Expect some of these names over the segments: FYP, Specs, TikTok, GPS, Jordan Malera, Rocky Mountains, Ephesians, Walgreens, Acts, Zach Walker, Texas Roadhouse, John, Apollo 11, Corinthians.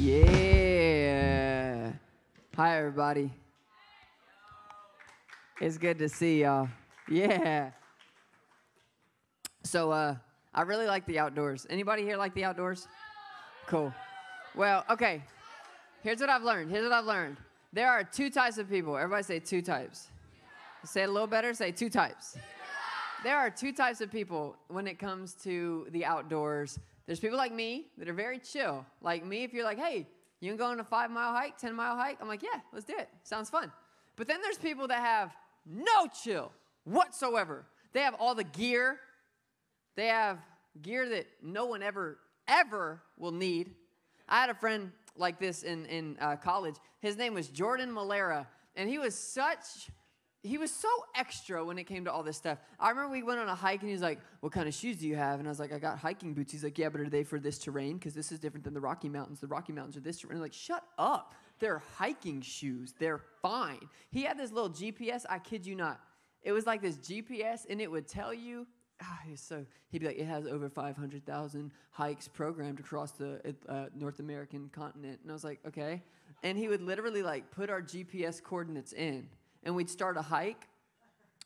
Yeah. Hi, everybody. It's good to see y'all. Yeah. So I really like the outdoors. Anybody here like the outdoors? Cool. Well, okay. Here's what I've learned. There are two types of people. Everybody say two types. Say it a little better. Say two types. There are two types of people when it comes to the outdoors. There's people like me that are very chill. Like me, if you're like, hey, you can go on a 5-mile hike, 10-mile hike. I'm like, yeah, let's do it. Sounds fun. But then there's people that have no chill whatsoever. They have all the gear. They have gear that no one ever will need. I had a friend like this in college. His name was Jordan Malera, and he was so extra when it came to all this stuff. I remember we went on a hike, and he's like, what kind of shoes do you have? And I was like, I got hiking boots. He's like, yeah, but are they for this terrain? Because this is different than the Rocky Mountains. The Rocky Mountains are this terrain. I'm like, shut up. They're hiking shoes. They're fine. He had this little GPS. I kid you not. It was like this GPS, and it would tell you. He'd be like, it has over 500,000 hikes programmed across the North American continent. And I was like, okay. And he would literally like put our GPS coordinates in, and we'd start a hike.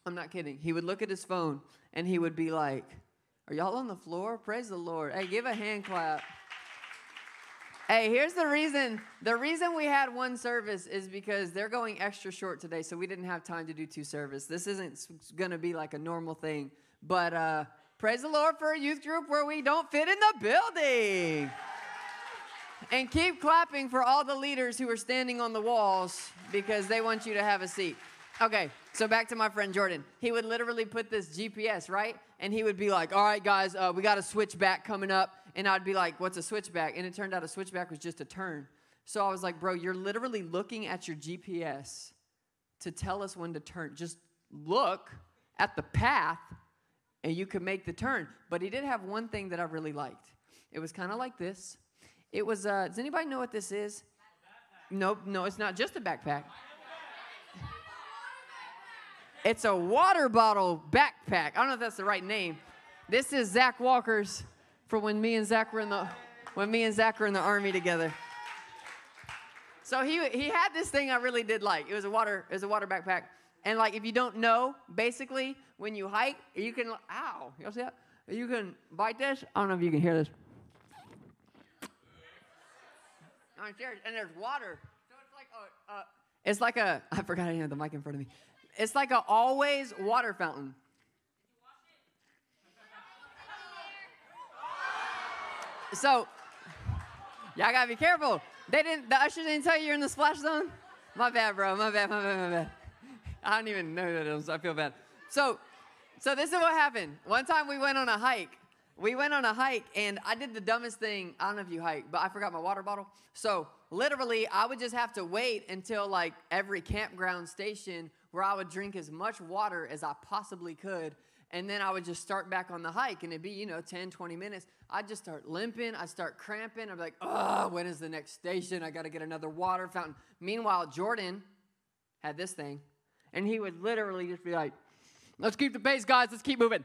I'm not kidding. He would look at his phone, and he would be like, are y'all on the floor? Praise the Lord. Hey, give a hand clap. Hey, here's the reason. The reason we had one service is because they're going extra short today, so we didn't have time to do two services. This isn't going to be like a normal thing. But praise the Lord for a youth group where we don't fit in the building. And keep clapping for all the leaders who are standing on the walls because they want you to have a seat. Okay, so back to my friend Jordan. He would literally put this GPS, right? And he would be like, all right, guys, we got a switchback coming up. And I'd be like, what's a switchback? And it turned out a switchback was just a turn. So I was like, bro, you're literally looking at your GPS to tell us when to turn. Just look at the path. And you could make the turn. But he did have one thing that I really liked. It was kind of like this. It was, does anybody know what this is? Nope, no, it's not just a backpack. It's a water bottle backpack. I don't know if that's the right name. This is Zach Walker's for when me and Zach were in the army together. So he had this thing I really did like. It was a water backpack. And like, if you don't know, basically, when you hike, you can, ow, y'all see that? You can bite this. I don't know if you can hear this. And there's water. So it's like a, I forgot I didn't have the mic in front of me. It's like a always water fountain. So, y'all gotta be careful. The ushers didn't tell you you're in the splash zone? My bad, bro, my bad. I don't even know that is. I feel bad. So this is what happened. One time we went on a hike. And I did the dumbest thing. I don't know if you hike, but I forgot my water bottle. So literally, I would just have to wait until like every campground station where I would drink as much water as I possibly could. And then I would just start back on the hike, and it'd be, 10, 20 minutes. I'd just start limping. I'd start cramping. I'd be like, oh, when is the next station? I got to get another water fountain. Meanwhile, Jordan had this thing. And he would literally just be like, let's keep the pace, guys. Let's keep moving.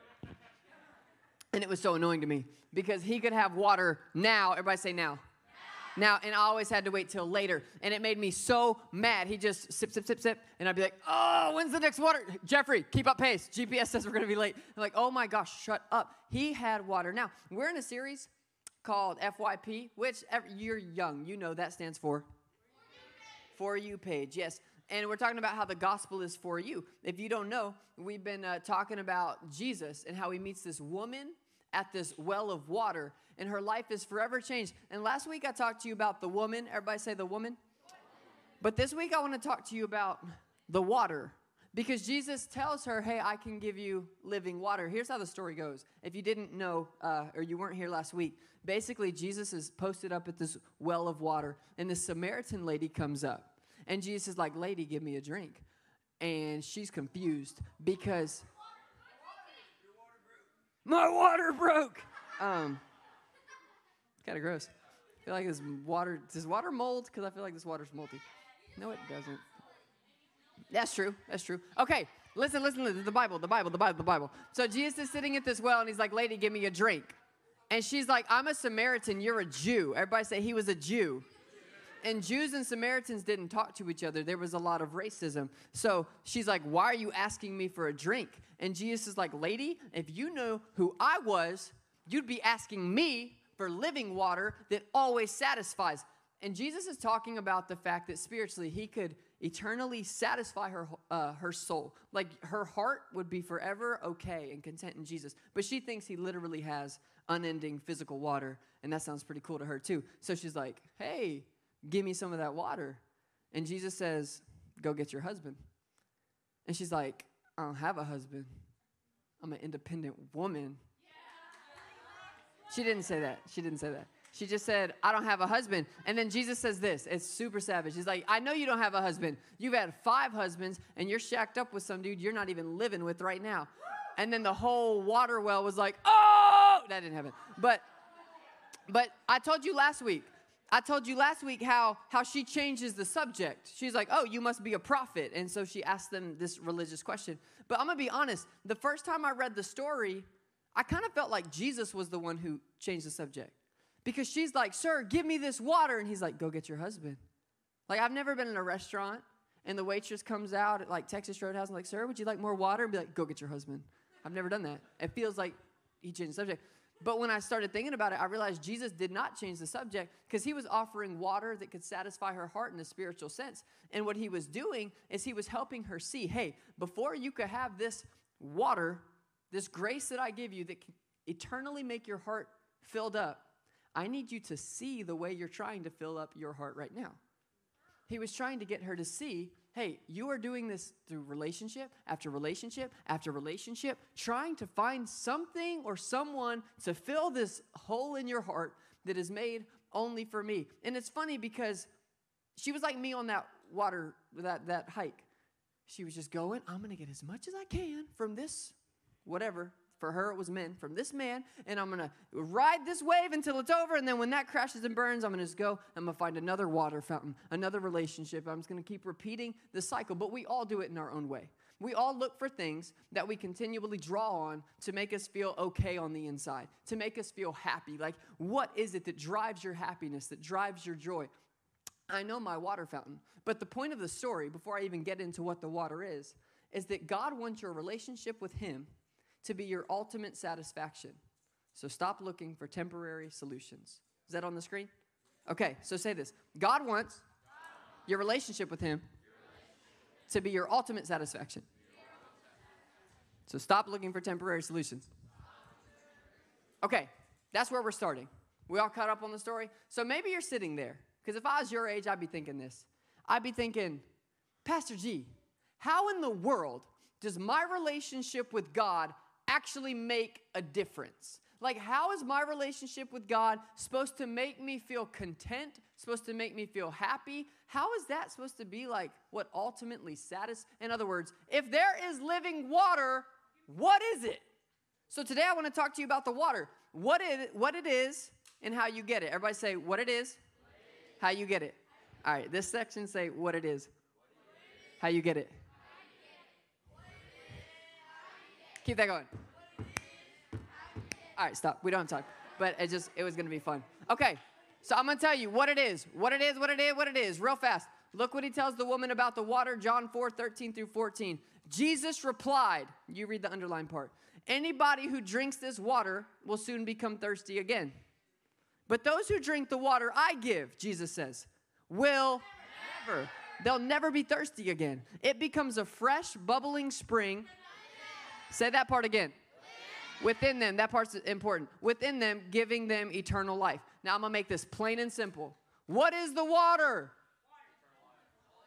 And it was so annoying to me because he could have water now. Everybody say now. Now. And I always had to wait till later. And it made me so mad. He just sip. And I'd be like, oh, when's the next water? Jeffrey, keep up pace. GPS says we're going to be late. I'm like, oh, my gosh, shut up. He had water. Now, we're in a series called FYP, which you're young. You know that stands for? For You Page. Yes. And we're talking about how the gospel is for you. If you don't know, we've been talking about Jesus and how he meets this woman at this well of water. And her life is forever changed. And last week I talked to you about the woman. Everybody say the woman. But this week I want to talk to you about the water. Because Jesus tells her, hey, I can give you living water. Here's how the story goes. If you didn't know or you weren't here last week. Basically, Jesus is posted up at this well of water. And this Samaritan lady comes up. And Jesus is like, lady, give me a drink. And she's confused because my water broke. It's kind of gross. I feel like this water, does water mold? Because I feel like this water's moldy. No, it doesn't. That's true. Okay, listen. The Bible. So Jesus is sitting at this well, and he's like, lady, give me a drink. And she's like, I'm a Samaritan. You're a Jew. Everybody say he was a Jew. And Jews and Samaritans didn't talk to each other. There was a lot of racism. So she's like, why are you asking me for a drink? And Jesus is like, lady, if you knew who I was, you'd be asking me for living water that always satisfies. And Jesus is talking about the fact that spiritually he could eternally satisfy her soul. Like her heart would be forever okay and content in Jesus. But she thinks he literally has unending physical water. And that sounds pretty cool to her too. So she's like, hey, give me some of that water. And Jesus says, go get your husband. And she's like, I don't have a husband. I'm an independent woman. Yeah. She didn't say that. She didn't say that. She just said, I don't have a husband. And then Jesus says this. It's super savage. He's like, I know you don't have a husband. You've had 5 husbands, and you're shacked up with some dude you're not even living with right now. And then the whole water well was like, oh! That didn't happen. But I told you last week how she changes the subject. She's like, oh, you must be a prophet. And so she asked them this religious question. But I'm going to be honest. The first time I read the story, I kind of felt like Jesus was the one who changed the subject. Because she's like, sir, give me this water. And he's like, go get your husband. Like, I've never been in a restaurant, and the waitress comes out at, like, Texas Roadhouse and like, sir, would you like more water? And be like, go get your husband. I've never done that. It feels like he changed the subject. But when I started thinking about it, I realized Jesus did not change the subject because he was offering water that could satisfy her heart in the spiritual sense. And what he was doing is he was helping her see, hey, before you could have this water, this grace that I give you that can eternally make your heart filled up, I need you to see the way you're trying to fill up your heart right now. He was trying to get her to see, hey, you are doing this through relationship after relationship after relationship, trying to find something or someone to fill this hole in your heart that is made only for me. And it's funny because she was like me on that water, that hike. She was just going, I'm going to get as much as I can from this whatever. For her, it was men, from this man, and I'm going to ride this wave until it's over, and then when that crashes and burns, I'm going to just go, I'm going to find another water fountain, another relationship. I'm just going to keep repeating the cycle, but we all do it in our own way. We all look for things that we continually draw on to make us feel okay on the inside, to make us feel happy. Like, what is it that drives your happiness, that drives your joy? I know my water fountain, but the point of the story, before I even get into what the water is that God wants your relationship with him to be your ultimate satisfaction. So stop looking for temporary solutions. Is that on the screen? Okay, so say this. God wants your relationship with him to be your ultimate satisfaction. So stop looking for temporary solutions. Okay, that's where we're starting. We all caught up on the story? So maybe you're sitting there, because if I was your age, I'd be thinking this. I'd be thinking, Pastor G, how in the world does my relationship with God actually make a difference? Like, how is my relationship with God supposed to make me feel content, supposed to make me feel happy? How is that supposed to be, like, what ultimately satisfies? In other words, if there is living water, what is it? So today I want to talk to you about the water, what it is and how you get it. Everybody say what it is, how you get it. All right, this section say what it is, how you get it. Keep that going. All right, stop. We don't have time. But it was going to be fun. Okay, so I'm going to tell you what it is. What it is, what it is, what it is, real fast. Look what he tells the woman about the water, John 4:13 through 14. Jesus replied, you read the underlined part, anybody who drinks this water will soon become thirsty again. But those who drink the water I give, Jesus says, will never. They'll never be thirsty again. It becomes a fresh, bubbling spring. Say that part again. Within them, that part's important. Within them, giving them eternal life. Now I'm going to make this plain and simple. What is the water?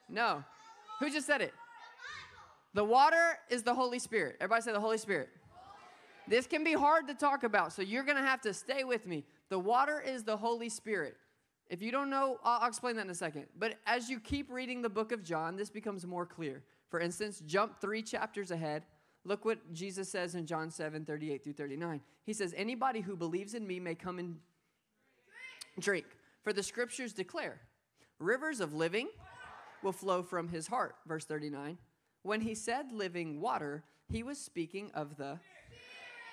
No. Who just said it? The water is the Holy Spirit. Everybody say the Holy Spirit. This can be hard to talk about, so you're going to have to stay with me. The water is the Holy Spirit. If you don't know, I'll explain that in a second. But as you keep reading the book of John, this becomes more clear. For instance, jump 3 chapters ahead. Look what Jesus says in John 7:38 through 39. He says, anybody who believes in me may come and drink. For the scriptures declare, rivers of living will flow from his heart. Verse 39. When he said living water, he was speaking of the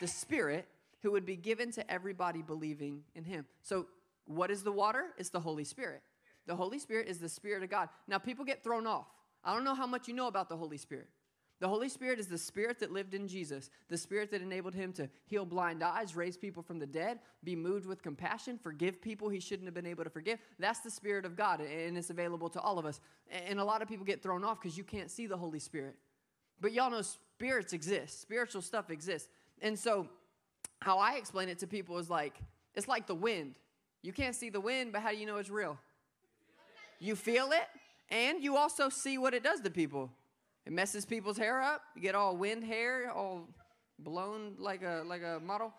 Spirit who would be given to everybody believing in him. So what is the water? It's the Holy Spirit. The Holy Spirit is the Spirit of God. Now, people get thrown off. I don't know how much you know about the Holy Spirit. The Holy Spirit is the Spirit that lived in Jesus, the Spirit that enabled him to heal blind eyes, raise people from the dead, be moved with compassion, forgive people he shouldn't have been able to forgive. That's the Spirit of God, and it's available to all of us. And a lot of people get thrown off because you can't see the Holy Spirit. But y'all know spirits exist. Spiritual stuff exists. And so how I explain it to people is like, it's like the wind. You can't see the wind, but how do you know it's real? You feel it, and you also see what it does to people. It messes people's hair up. You get all wind hair, all blown like a model.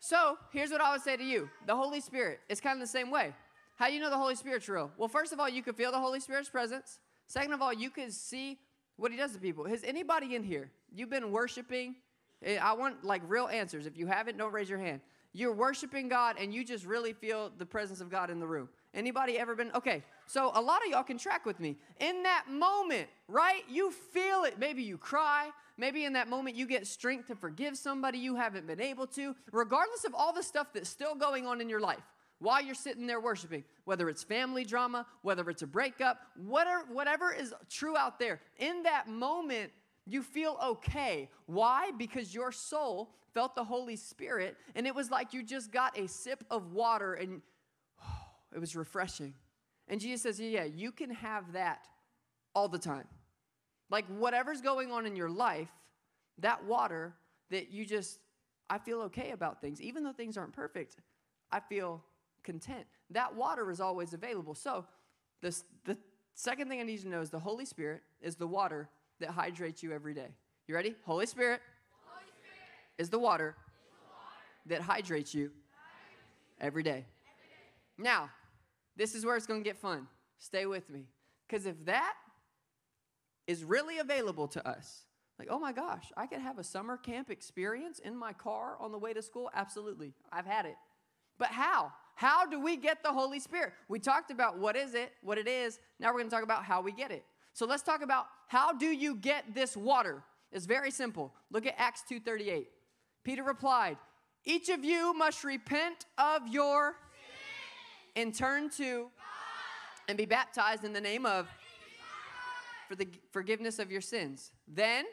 So here's what I would say to you. The Holy Spirit, it's kind of the same way. How do you know the Holy Spirit's real? Well, first of all, you can feel the Holy Spirit's presence. Second of all, you can see what he does to people. Has anybody in here, you've been worshiping? I want like real answers. If you haven't, don't raise your hand. You're worshiping God, and you just really feel the presence of God in the room. Anybody ever been? Okay, so a lot of y'all can track with me. In that moment, right, you feel it. Maybe you cry. Maybe in that moment you get strength to forgive somebody you haven't been able to. Regardless of all the stuff that's still going on in your life while you're sitting there worshiping, whether it's family drama, whether it's a breakup, whatever is true out there, in that moment you feel okay. Why? Because your soul felt the Holy Spirit, and it was like you just got a sip of water, and it was refreshing. And Jesus says, yeah, you can have that all the time. Like whatever's going on in your life, that water that you just, I feel okay about things. Even though things aren't perfect, I feel content. That water is always available. So the second thing I need you to know is the Holy Spirit is the water that hydrates you every day. You ready? Holy Spirit, is the water that hydrates you every day. Now, this is where it's going to get fun. Stay with me. Because if that is really available to us, like, oh my gosh, I could have a summer camp experience in my car on the way to school? Absolutely. I've had it. But how? How do we get the Holy Spirit? We talked about what is it, what it is. Now we're going to talk about how we get it. So let's talk about how do you get this water? It's very simple. Look at Acts 2:38. Peter replied, each of you must repent of your and turn to God and be baptized in the name of for the forgiveness of your sins. Then,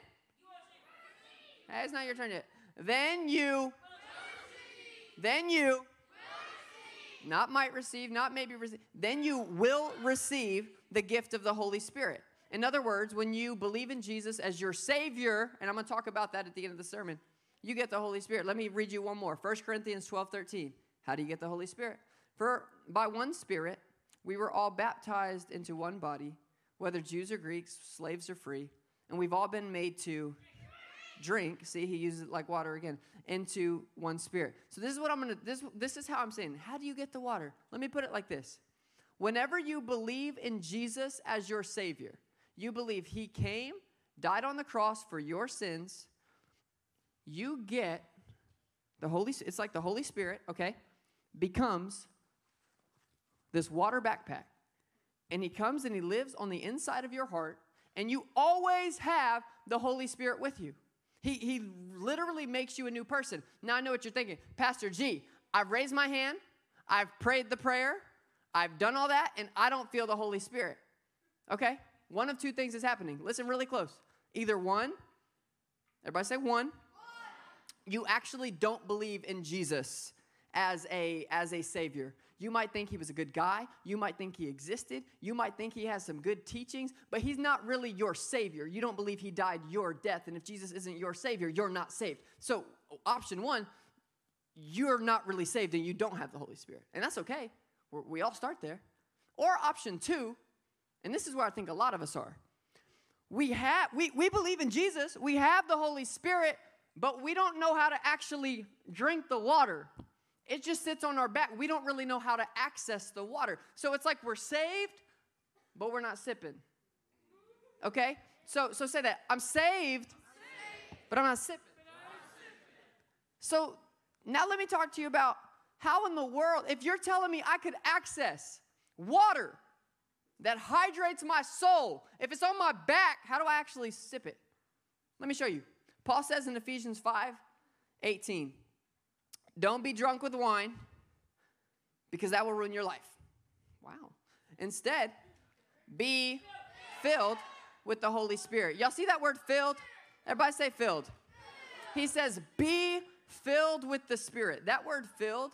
hey, it's not your turn yet. Then you, not might receive, not maybe receive. Then you will receive the gift of the Holy Spirit. In other words, when you believe in Jesus as your Savior, and I'm going to talk about that at the end of the sermon, you get the Holy Spirit. Let me read you one more. 1 Corinthians 12:13. How do you get the Holy Spirit? For by one Spirit we were all baptized into one body, whether Jews or Greeks, slaves or free, and we've all been made to drink. See, he uses it like water again, into one Spirit. So this is what I'm going to, this is how I'm saying, how do you get the water? Let me put it like this. Whenever you believe in Jesus as your Savior, you believe he came, died on the cross for your sins, you get the Holy, it's like the Holy Spirit, okay, becomes this water backpack, and he comes and he lives on the inside of your heart, and you always have the Holy Spirit with you. He literally makes you a new person. Now I know what you're thinking. Pastor G, I've raised my hand, I've prayed the prayer, I've done all that, and I don't feel the Holy Spirit. Okay, one of two things is happening. Listen really close. Either one, everybody say one. You actually don't believe in Jesus as a Savior. You might think he was a good guy. You might think he existed. You might think he has some good teachings, but he's not really your Savior. You don't believe he died your death, and if Jesus isn't your Savior, you're not saved. So option one, you're not really saved, and you don't have the Holy Spirit, and that's okay. We all start there. Or option two, and this is where I think a lot of us are, we believe in Jesus, we have the Holy Spirit, but we don't know how to actually drink the water. It just sits on our back. We don't really know how to access the water. So it's like we're saved, but we're not sipping. Okay? So say that. I'm saved. But I'm not sipping. So now let me talk to you about how in the world, if you're telling me I could access water that hydrates my soul, if it's on my back, how do I actually sip it? Let me show you. Paul says in Ephesians 5:18. Don't be drunk with wine, because that will ruin your life. Wow. Instead, be filled with the Holy Spirit. Y'all see that word filled? Everybody say filled. He says be filled with the Spirit. That word filled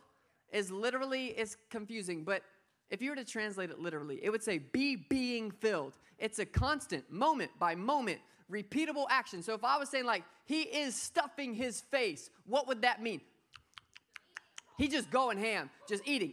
is literally, it's confusing, but if you were to translate it literally, it would say be being filled. It's a constant moment by moment, repeatable action. So if I was saying like, he is stuffing his face, what would that mean? He's just going ham, just eating.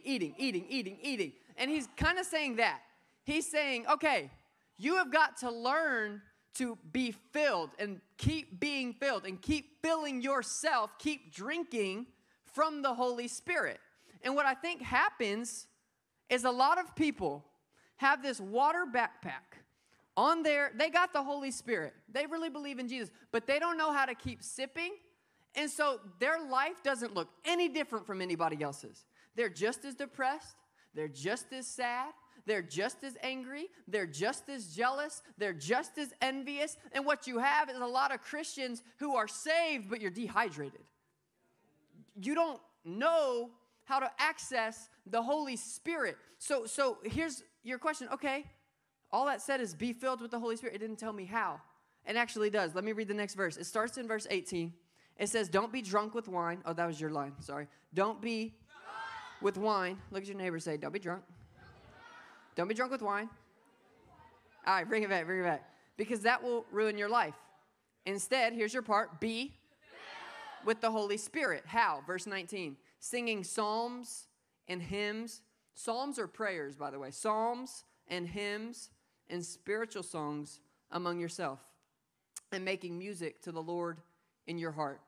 And he's kind of saying that. He's saying, okay, you have got to learn to be filled and keep being filled and keep filling yourself, keep drinking from the Holy Spirit. And what I think happens is a lot of people have this water backpack on there. They got the Holy Spirit. They really believe in Jesus, but they don't know how to keep sipping. And so their life doesn't look any different from anybody else's. They're just as depressed. They're just as sad. They're just as angry. They're just as jealous. They're just as envious. And what you have is a lot of Christians who are saved, but you're dehydrated. You don't know how to access the Holy Spirit. So here's your question. Okay, all that said is be filled with the Holy Spirit. It didn't tell me how. It actually does. Let me read the next verse. It starts in verse 18. It says, don't be drunk with wine. Oh, that was your line. Sorry. Don't be drunk with wine. Look at your neighbor and say, don't be drunk. Don't be drunk with wine. All right, bring it back. Because that will ruin your life. Instead, here's your part. Be with the Holy Spirit. How? Verse 19. Singing psalms and hymns. Psalms are prayers, by the way. Psalms and hymns and spiritual songs among yourself. And making music to the Lord in your heart.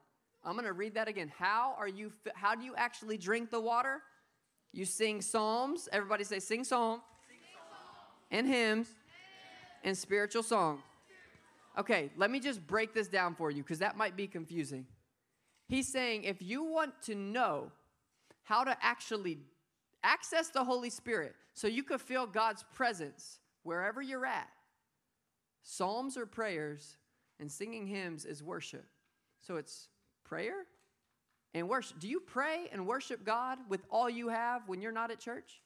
I'm going to read that again. How do you actually drink the water? You sing psalms. Everybody say sing psalm. And hymns. And spiritual songs. Okay, let me just break this down for you because that might be confusing. He's saying if you want to know how to actually access the Holy Spirit so you can feel God's presence wherever you're at, psalms or prayers and singing hymns is worship. So it's prayer and worship. Do you pray and worship God with all you have when you're not at church?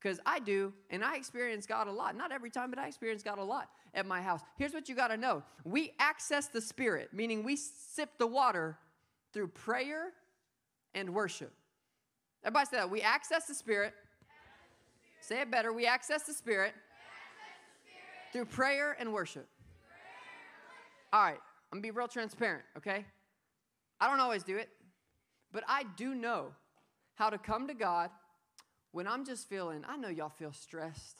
Because I do, and I experience God a lot. Not every time, but I experience God a lot at my house. Here's what you got to know. We access the Spirit, meaning we sip the water through prayer and worship. Everybody say that. We access the Spirit. Say it better. We access the Spirit through prayer and worship. All right. I'm going to be real transparent, okay? I don't always do it, but I do know how to come to God when I'm just feeling, I know y'all feel stressed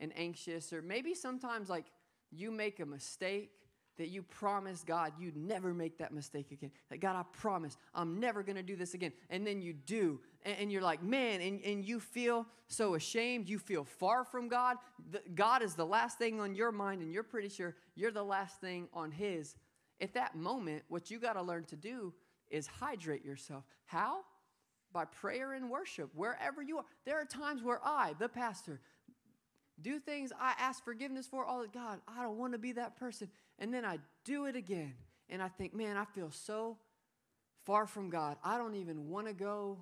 and anxious, or maybe sometimes like you make a mistake that you promised God you'd never make that mistake again. Like, God, I promise I'm never going to do this again. And then you do, and you're like, man, and you feel so ashamed. You feel far from God. God is the last thing on your mind, and you're pretty sure you're the last thing on his. At that moment, what you got to learn to do is hydrate yourself. How? By prayer and worship, wherever you are. There are times where I, the pastor, do things I ask forgiveness for. Oh, God, I don't want to be that person. And then I do it again. And I think, man, I feel so far from God. I don't even want to go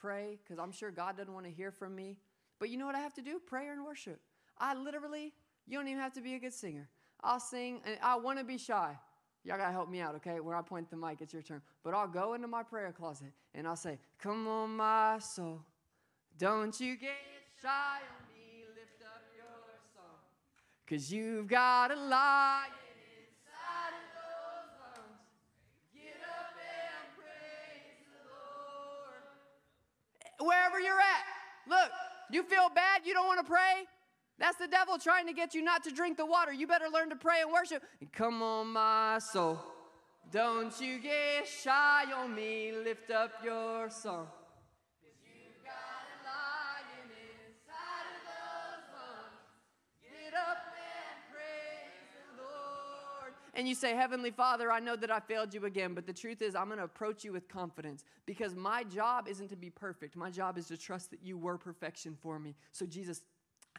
pray because I'm sure God doesn't want to hear from me. But you know what I have to do? Prayer and worship. I literally, you don't even have to be a good singer. I'll sing, and I want to be shy. Y'all got to help me out, okay? When I point the mic, it's your turn. But I'll go into my prayer closet, and I'll say, come on, my soul, don't you get shy on me, lift up your song, because you've got a lion inside of those lungs. Get up and praise the Lord. Wherever you're at, look, you feel bad, you don't want to pray? That's the devil trying to get you not to drink the water. You better learn to pray and worship. And come on, my soul, don't you get shy on me. Lift up your song. Because you've got a lion inside of those lungs. Get up and praise the Lord. And you say, Heavenly Father, I know that I failed you again, but the truth is I'm going to approach you with confidence because my job isn't to be perfect. My job is to trust that you were perfection for me. So Jesus,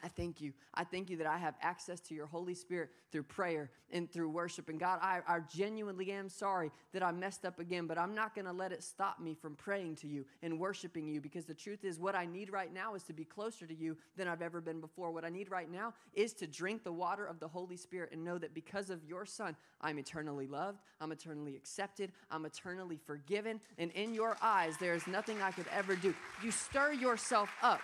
I thank you. I thank you that I have access to your Holy Spirit through prayer and through worship. And God, I genuinely am sorry that I messed up again, but I'm not going to let it stop me from praying to you and worshiping you, because the truth is what I need right now is to be closer to you than I've ever been before. What I need right now is to drink the water of the Holy Spirit and know that because of your Son, I'm eternally loved, I'm eternally accepted, I'm eternally forgiven, and in your eyes, there is nothing I could ever do. You stir yourself up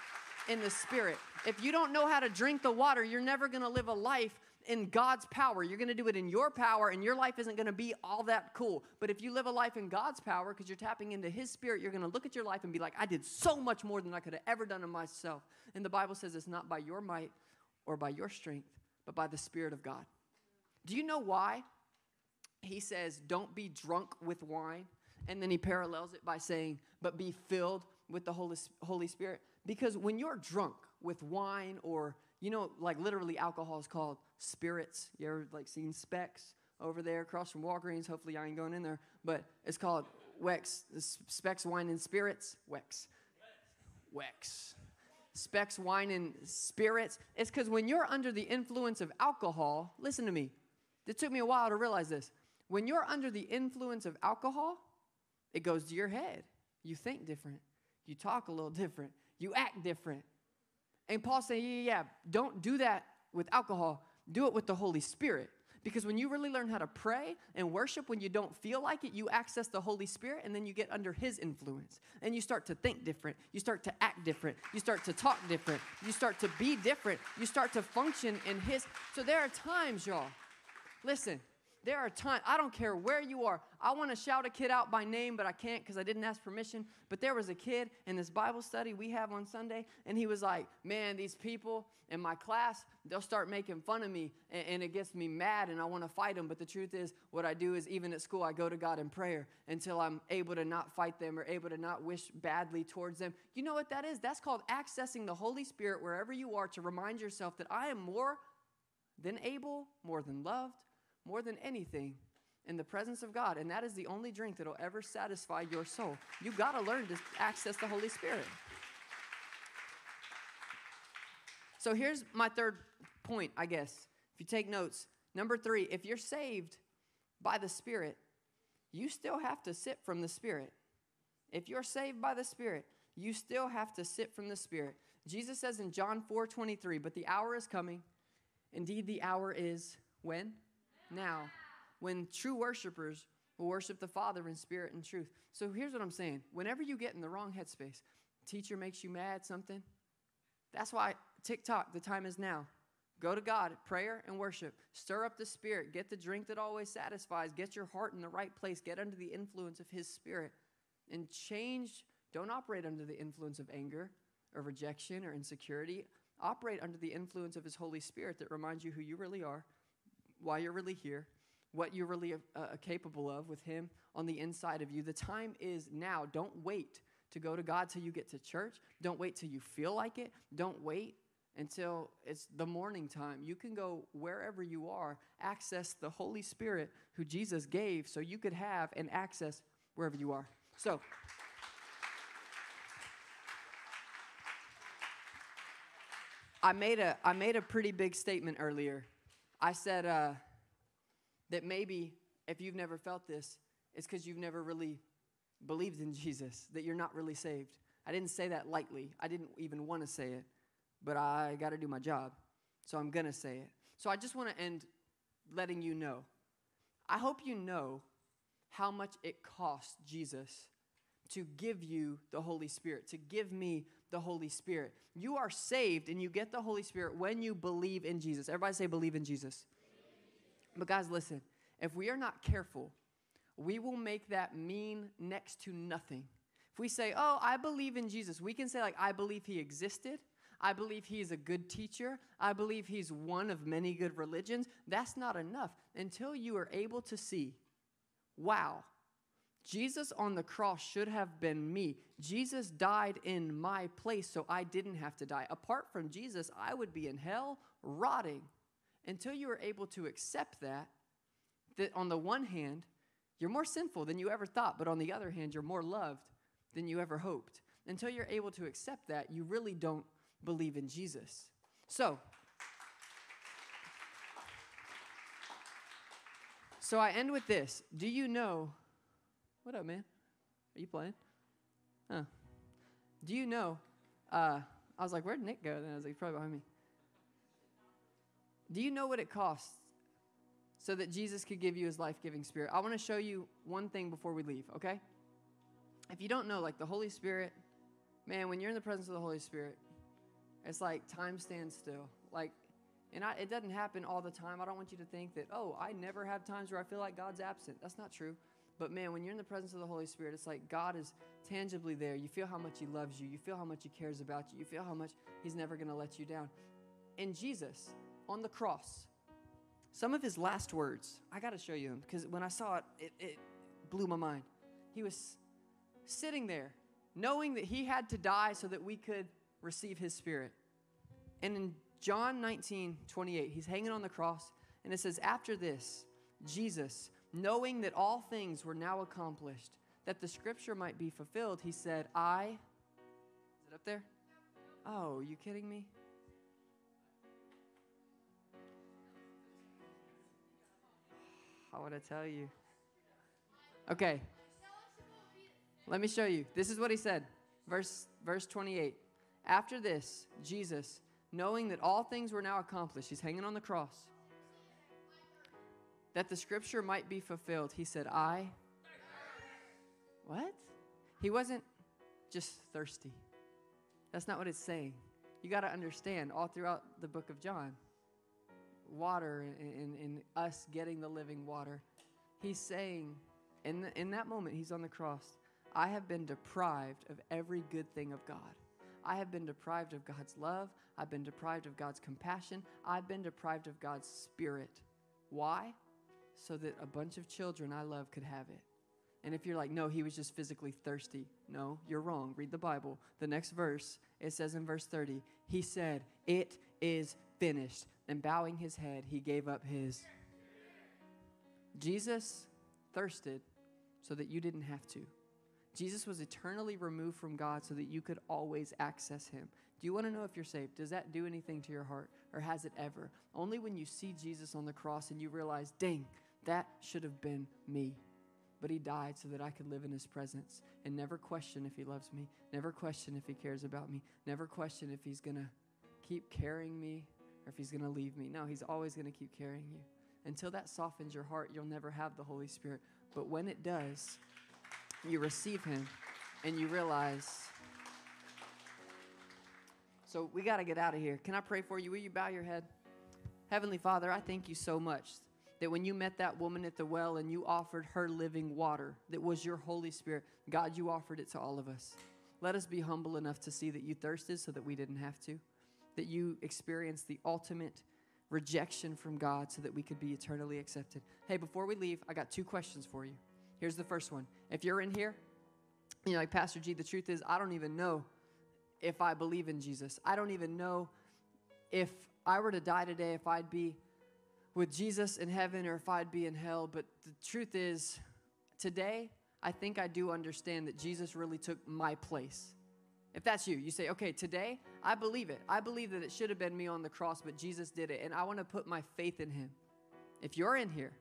in the Spirit. If you don't know how to drink the water, you're never going to live a life in God's power. You're going to do it in your power, and your life isn't going to be all that cool. But if you live a life in God's power because you're tapping into His Spirit, you're going to look at your life and be like, I did so much more than I could have ever done in myself. And the Bible says it's not by your might or by your strength, but by the Spirit of God. Do you know why He says, don't be drunk with wine? And then He parallels it by saying, but be filled with the Holy Spirit. Because when you're drunk with wine or, you know, like literally alcohol is called spirits. You ever like seen Specs over there across from Walgreens? Hopefully I ain't going in there. But it's called Wex. Specs, wine, and spirits. Wex. Specs, wine, and spirits. It's because when you're under the influence of alcohol, listen to me. It took me a while to realize this. When you're under the influence of alcohol, it goes to your head. You think different. You talk a little different. You act different. And Paul's saying, yeah, don't do that with alcohol. Do it with the Holy Spirit. Because when you really learn how to pray and worship when you don't feel like it, you access the Holy Spirit, and then you get under His influence. And you start to think different. You start to act different. You start to talk different. You start to be different. You start to function in His. So there are times, y'all. Listen. There are times, I don't care where you are. I want to shout a kid out by name, but I can't because I didn't ask permission. But there was a kid in this Bible study we have on Sunday, and he was like, man, these people in my class, they'll start making fun of me, and it gets me mad, and I want to fight them. But the truth is, what I do is even at school, I go to God in prayer until I'm able to not fight them or able to not wish badly towards them. You know what that is? That's called accessing the Holy Spirit wherever you are to remind yourself that I am more than able, more than loved, more than anything in the presence of God. And that is the only drink that'll ever satisfy your soul. You've got to learn to access the Holy Spirit. So here's my third point, I guess. If you take notes, number 3, if you're saved by the Spirit, you still have to sip from the Spirit. If you're saved by the Spirit, you still have to sip from the Spirit. Jesus says in John 4:23, but the hour is coming. Indeed, the hour is when? Now, when true worshipers will worship the Father in spirit and truth. So here's what I'm saying. Whenever you get in the wrong headspace, teacher makes you mad, something. That's why TikTok, the time is now. Go to God, prayer and worship. Stir up the Spirit. Get the drink that always satisfies. Get your heart in the right place. Get under the influence of His Spirit. And change. Don't operate under the influence of anger or rejection or insecurity. Operate under the influence of His Holy Spirit that reminds you who you really are, why you're really here, what you're really capable of with Him on the inside of you. The time is now. Don't wait to go to God till you get to church. Don't wait till you feel like it. Don't wait until it's the morning time. You can go wherever you are, access the Holy Spirit who Jesus gave so you could have and access wherever you are. So I made a pretty big statement earlier. I said that maybe if you've never felt this, it's because you've never really believed in Jesus, that you're not really saved. I didn't say that lightly. I didn't even want to say it, but I got to do my job, so I'm going to say it. So I just want to end letting you know. I hope you know how much it cost Jesus to give you the Holy Spirit, to give me the Holy Spirit. You are saved and you get the Holy Spirit when you believe in Jesus. Everybody say believe in Jesus. But guys, listen, if we are not careful, we will make that mean next to nothing. If we say, oh, I believe in Jesus, we can say like, I believe He existed. I believe He's a good teacher. I believe He's one of many good religions. That's not enough until you are able to see, wow, Jesus on the cross should have been me. Jesus died in my place, so I didn't have to die. Apart from Jesus, I would be in hell rotting. Until you are able to accept that on the one hand, you're more sinful than you ever thought, but on the other hand, you're more loved than you ever hoped. Until you're able to accept that, you really don't believe in Jesus. So I end with this. Do you know? What up, man? Are you playing? Huh. Do you know? I was like, where'd Nick go? Then I was like, probably behind me. Do you know what it costs so that Jesus could give you his life-giving spirit? I want to show you one thing before we leave, okay? If you don't know, like the Holy Spirit, man, when you're in the presence of the Holy Spirit, it's like time stands still. Like, it doesn't happen all the time. I don't want you to think that, oh, I never have times where I feel like God's absent. That's not true. But, man, when you're in the presence of the Holy Spirit, it's like God is tangibly there. You feel how much he loves you. You feel how much he cares about you. You feel how much he's never going to let you down. And Jesus, on the cross, some of his last words, I got to show you them because when I saw it, it blew my mind. He was sitting there knowing that he had to die so that we could receive his spirit. And in John 19:28, he's hanging on the cross, and it says, after this, Jesus, knowing that all things were now accomplished, that the scripture might be fulfilled, he said, is it up there? Oh, you kidding me? I want to tell you. Okay. Let me show you. This is what he said. Verse 28. After this, Jesus, knowing that all things were now accomplished, he's hanging on the cross, that the scripture might be fulfilled, he said, I. What? He wasn't just thirsty. That's not what it's saying. You got to understand, all throughout the book of John, water and us getting the living water, he's saying, in that moment, he's on the cross, I have been deprived of every good thing of God. I have been deprived of God's love. I've been deprived of God's compassion. I've been deprived of God's spirit. Why? So that a bunch of children I love could have it. And if you're like, no, he was just physically thirsty. No, you're wrong. Read the Bible. The next verse, it says in verse 30, he said, it is finished. And bowing his head, he gave up his. Jesus thirsted so that you didn't have to. Jesus was eternally removed from God so that you could always access him. Do you want to know if you're saved? Does that do anything to your heart, or has it ever? Only when you see Jesus on the cross and you realize, dang, that should have been me. But he died so that I could live in his presence and never question if he loves me, never question if he cares about me, never question if he's going to keep carrying me or if he's going to leave me. No, he's always going to keep carrying you. Until that softens your heart, you'll never have the Holy Spirit. But when it does, you receive him and you realize. So we got to get out of here. Can I pray for you? Will you bow your head? Heavenly Father, I thank you so much that when you met that woman at the well and you offered her living water that was your Holy Spirit, God, you offered it to all of us. Let us be humble enough to see that you thirsted so that we didn't have to, that you experienced the ultimate rejection from God so that we could be eternally accepted. Hey, before we leave, I got two questions for you. Here's the first one. If you're in here, you know, like, Pastor G, the truth is I don't even know if I believe in Jesus. I don't even know if I were to die today, if I'd be with Jesus in heaven or if I'd be in hell. But the truth is today, I think I do understand that Jesus really took my place. If that's you, you say, okay, today I believe it. I believe that it should have been me on the cross, but Jesus did it. And I want to put my faith in him. If you're in here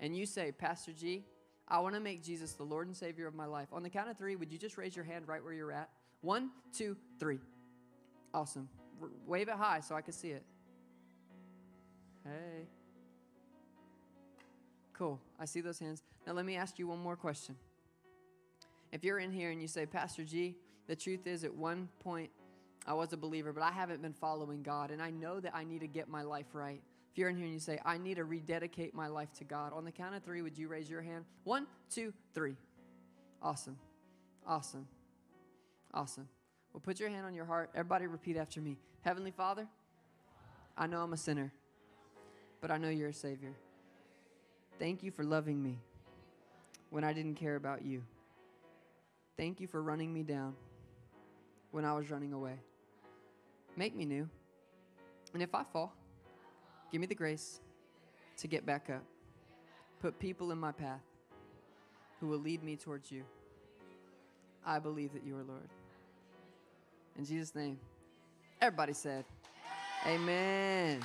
and you say, Pastor G, I want to make Jesus the Lord and Savior of my life. On the count of three, would you just raise your hand right where you're at? 1, 2, 3. Awesome. Wave it high so I can see it. Hey. Cool. I see those hands. Now let me ask you one more question. If you're in here and you say, Pastor G, the truth is at one point I was a believer, but I haven't been following God, and I know that I need to get my life right. If you're in here and you say, I need to rededicate my life to God, on the count of three, would you raise your hand? 1, 2, 3. Awesome. Awesome. Awesome. Well, put your hand on your heart. Everybody repeat after me. Heavenly Father, I know I'm a sinner, but I know you're a Savior. Thank you for loving me when I didn't care about you. Thank you for running me down when I was running away. Make me new. And if I fall, give me the grace to get back up. Put people in my path who will lead me towards you. I believe that you are Lord. In Jesus' name, everybody said Amen.